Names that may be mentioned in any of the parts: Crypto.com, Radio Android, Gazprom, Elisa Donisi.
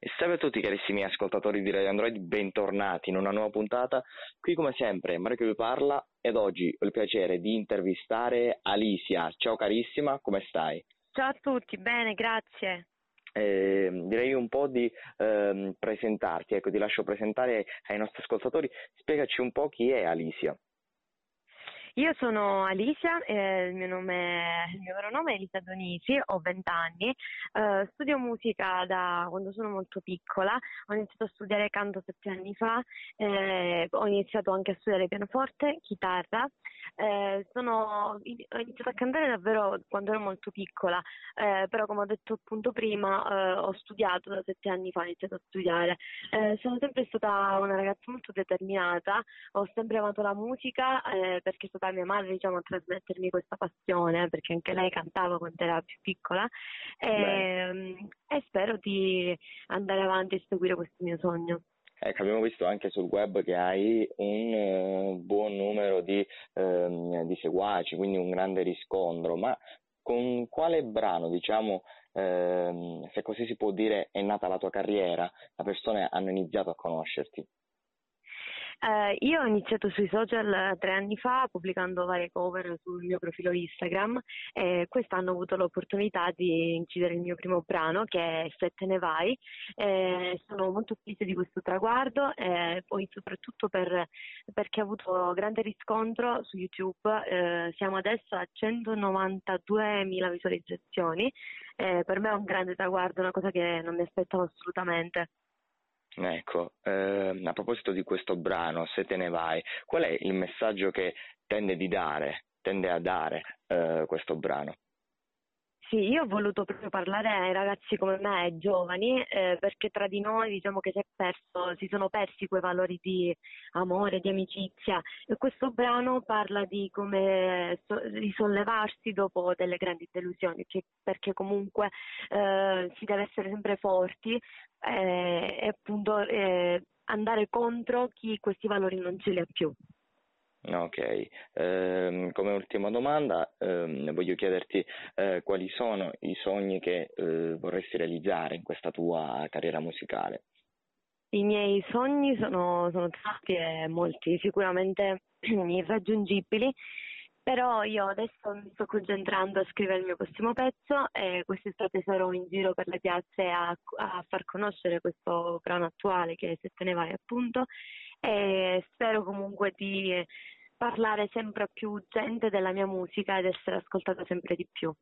E salve a tutti carissimi ascoltatori di Radio Android, bentornati in una nuova puntata. Qui come sempre Mario che vi parla ed oggi ho il piacere di intervistare Elisa. Ciao carissima, come stai? Ciao a tutti, bene, grazie. Direi un po' di presentarti, ecco, ti lascio presentare ai nostri ascoltatori. Spiegaci un po' chi è Elisa. Io sono Elisa, il mio vero nome è Elisa Donisi, ho 20 anni, studio musica da quando sono molto piccola, ho iniziato a studiare canto 7 anni fa, ho iniziato anche a studiare pianoforte, chitarra, ho iniziato a cantare davvero quando ero molto piccola, però come ho detto appunto prima ho studiato da 7 anni fa, ho iniziato a studiare. Sono sempre stata una ragazza molto determinata, ho sempre amato la musica perché è stata mia madre, diciamo, a trasmettermi questa passione, perché anche lei cantava quando era più piccola e spero di andare avanti e seguire questo mio sogno. Ecco, abbiamo visto anche sul web che hai un buon numero di seguaci, quindi un grande riscontro, ma con quale brano, diciamo, se così si può dire, è nata la tua carriera, le persone hanno iniziato a conoscerti? Io ho iniziato sui social 3 anni fa pubblicando varie cover sul mio profilo Instagram e quest'anno ho avuto l'opportunità di incidere il mio primo brano che è Se te ne vai. Sono molto felice di questo traguardo e poi soprattutto perché ha avuto grande riscontro su YouTube. Siamo adesso a 192.000 visualizzazioni. Per me è un grande traguardo, una cosa che non mi aspettavo assolutamente. Ecco, a proposito di questo brano, Se te ne vai, qual è il messaggio che tende a dare questo brano? Sì, io ho voluto proprio parlare ai ragazzi come me, ai giovani, perché tra di noi diciamo che si sono persi quei valori di amore, di amicizia. E questo brano parla di come risollevarsi dopo delle grandi delusioni, perché comunque si deve essere sempre forti e appunto andare contro chi questi valori non ce li ha più. Ok, come ultima domanda voglio chiederti quali sono i sogni che vorresti realizzare in questa tua carriera musicale? I miei sogni sono tanti e molti, sicuramente irraggiungibili, però io adesso mi sto concentrando a scrivere il mio prossimo pezzo e quest'estate sarò in giro per le piazze a far conoscere questo brano attuale che è Se te ne vai, appunto, e spero comunque di parlare sempre a più gente della mia musica ed essere ascoltata sempre di più.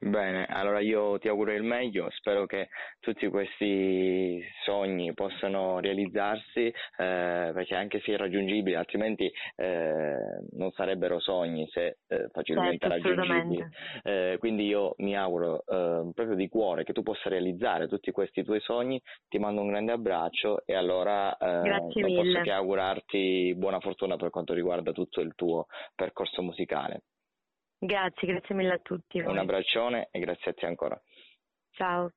Bene, allora io ti auguro il meglio, spero che tutti questi sogni possano realizzarsi perché anche se irraggiungibili, altrimenti non sarebbero sogni se facilmente raggiungibili. Quindi io mi auguro proprio di cuore che tu possa realizzare tutti questi tuoi sogni, ti mando un grande abbraccio e allora non posso che augurarti buona fortuna per quanto riguarda tutto il tuo percorso musicale. Grazie mille a tutti. Un abbraccione e grazie a te ancora. Ciao.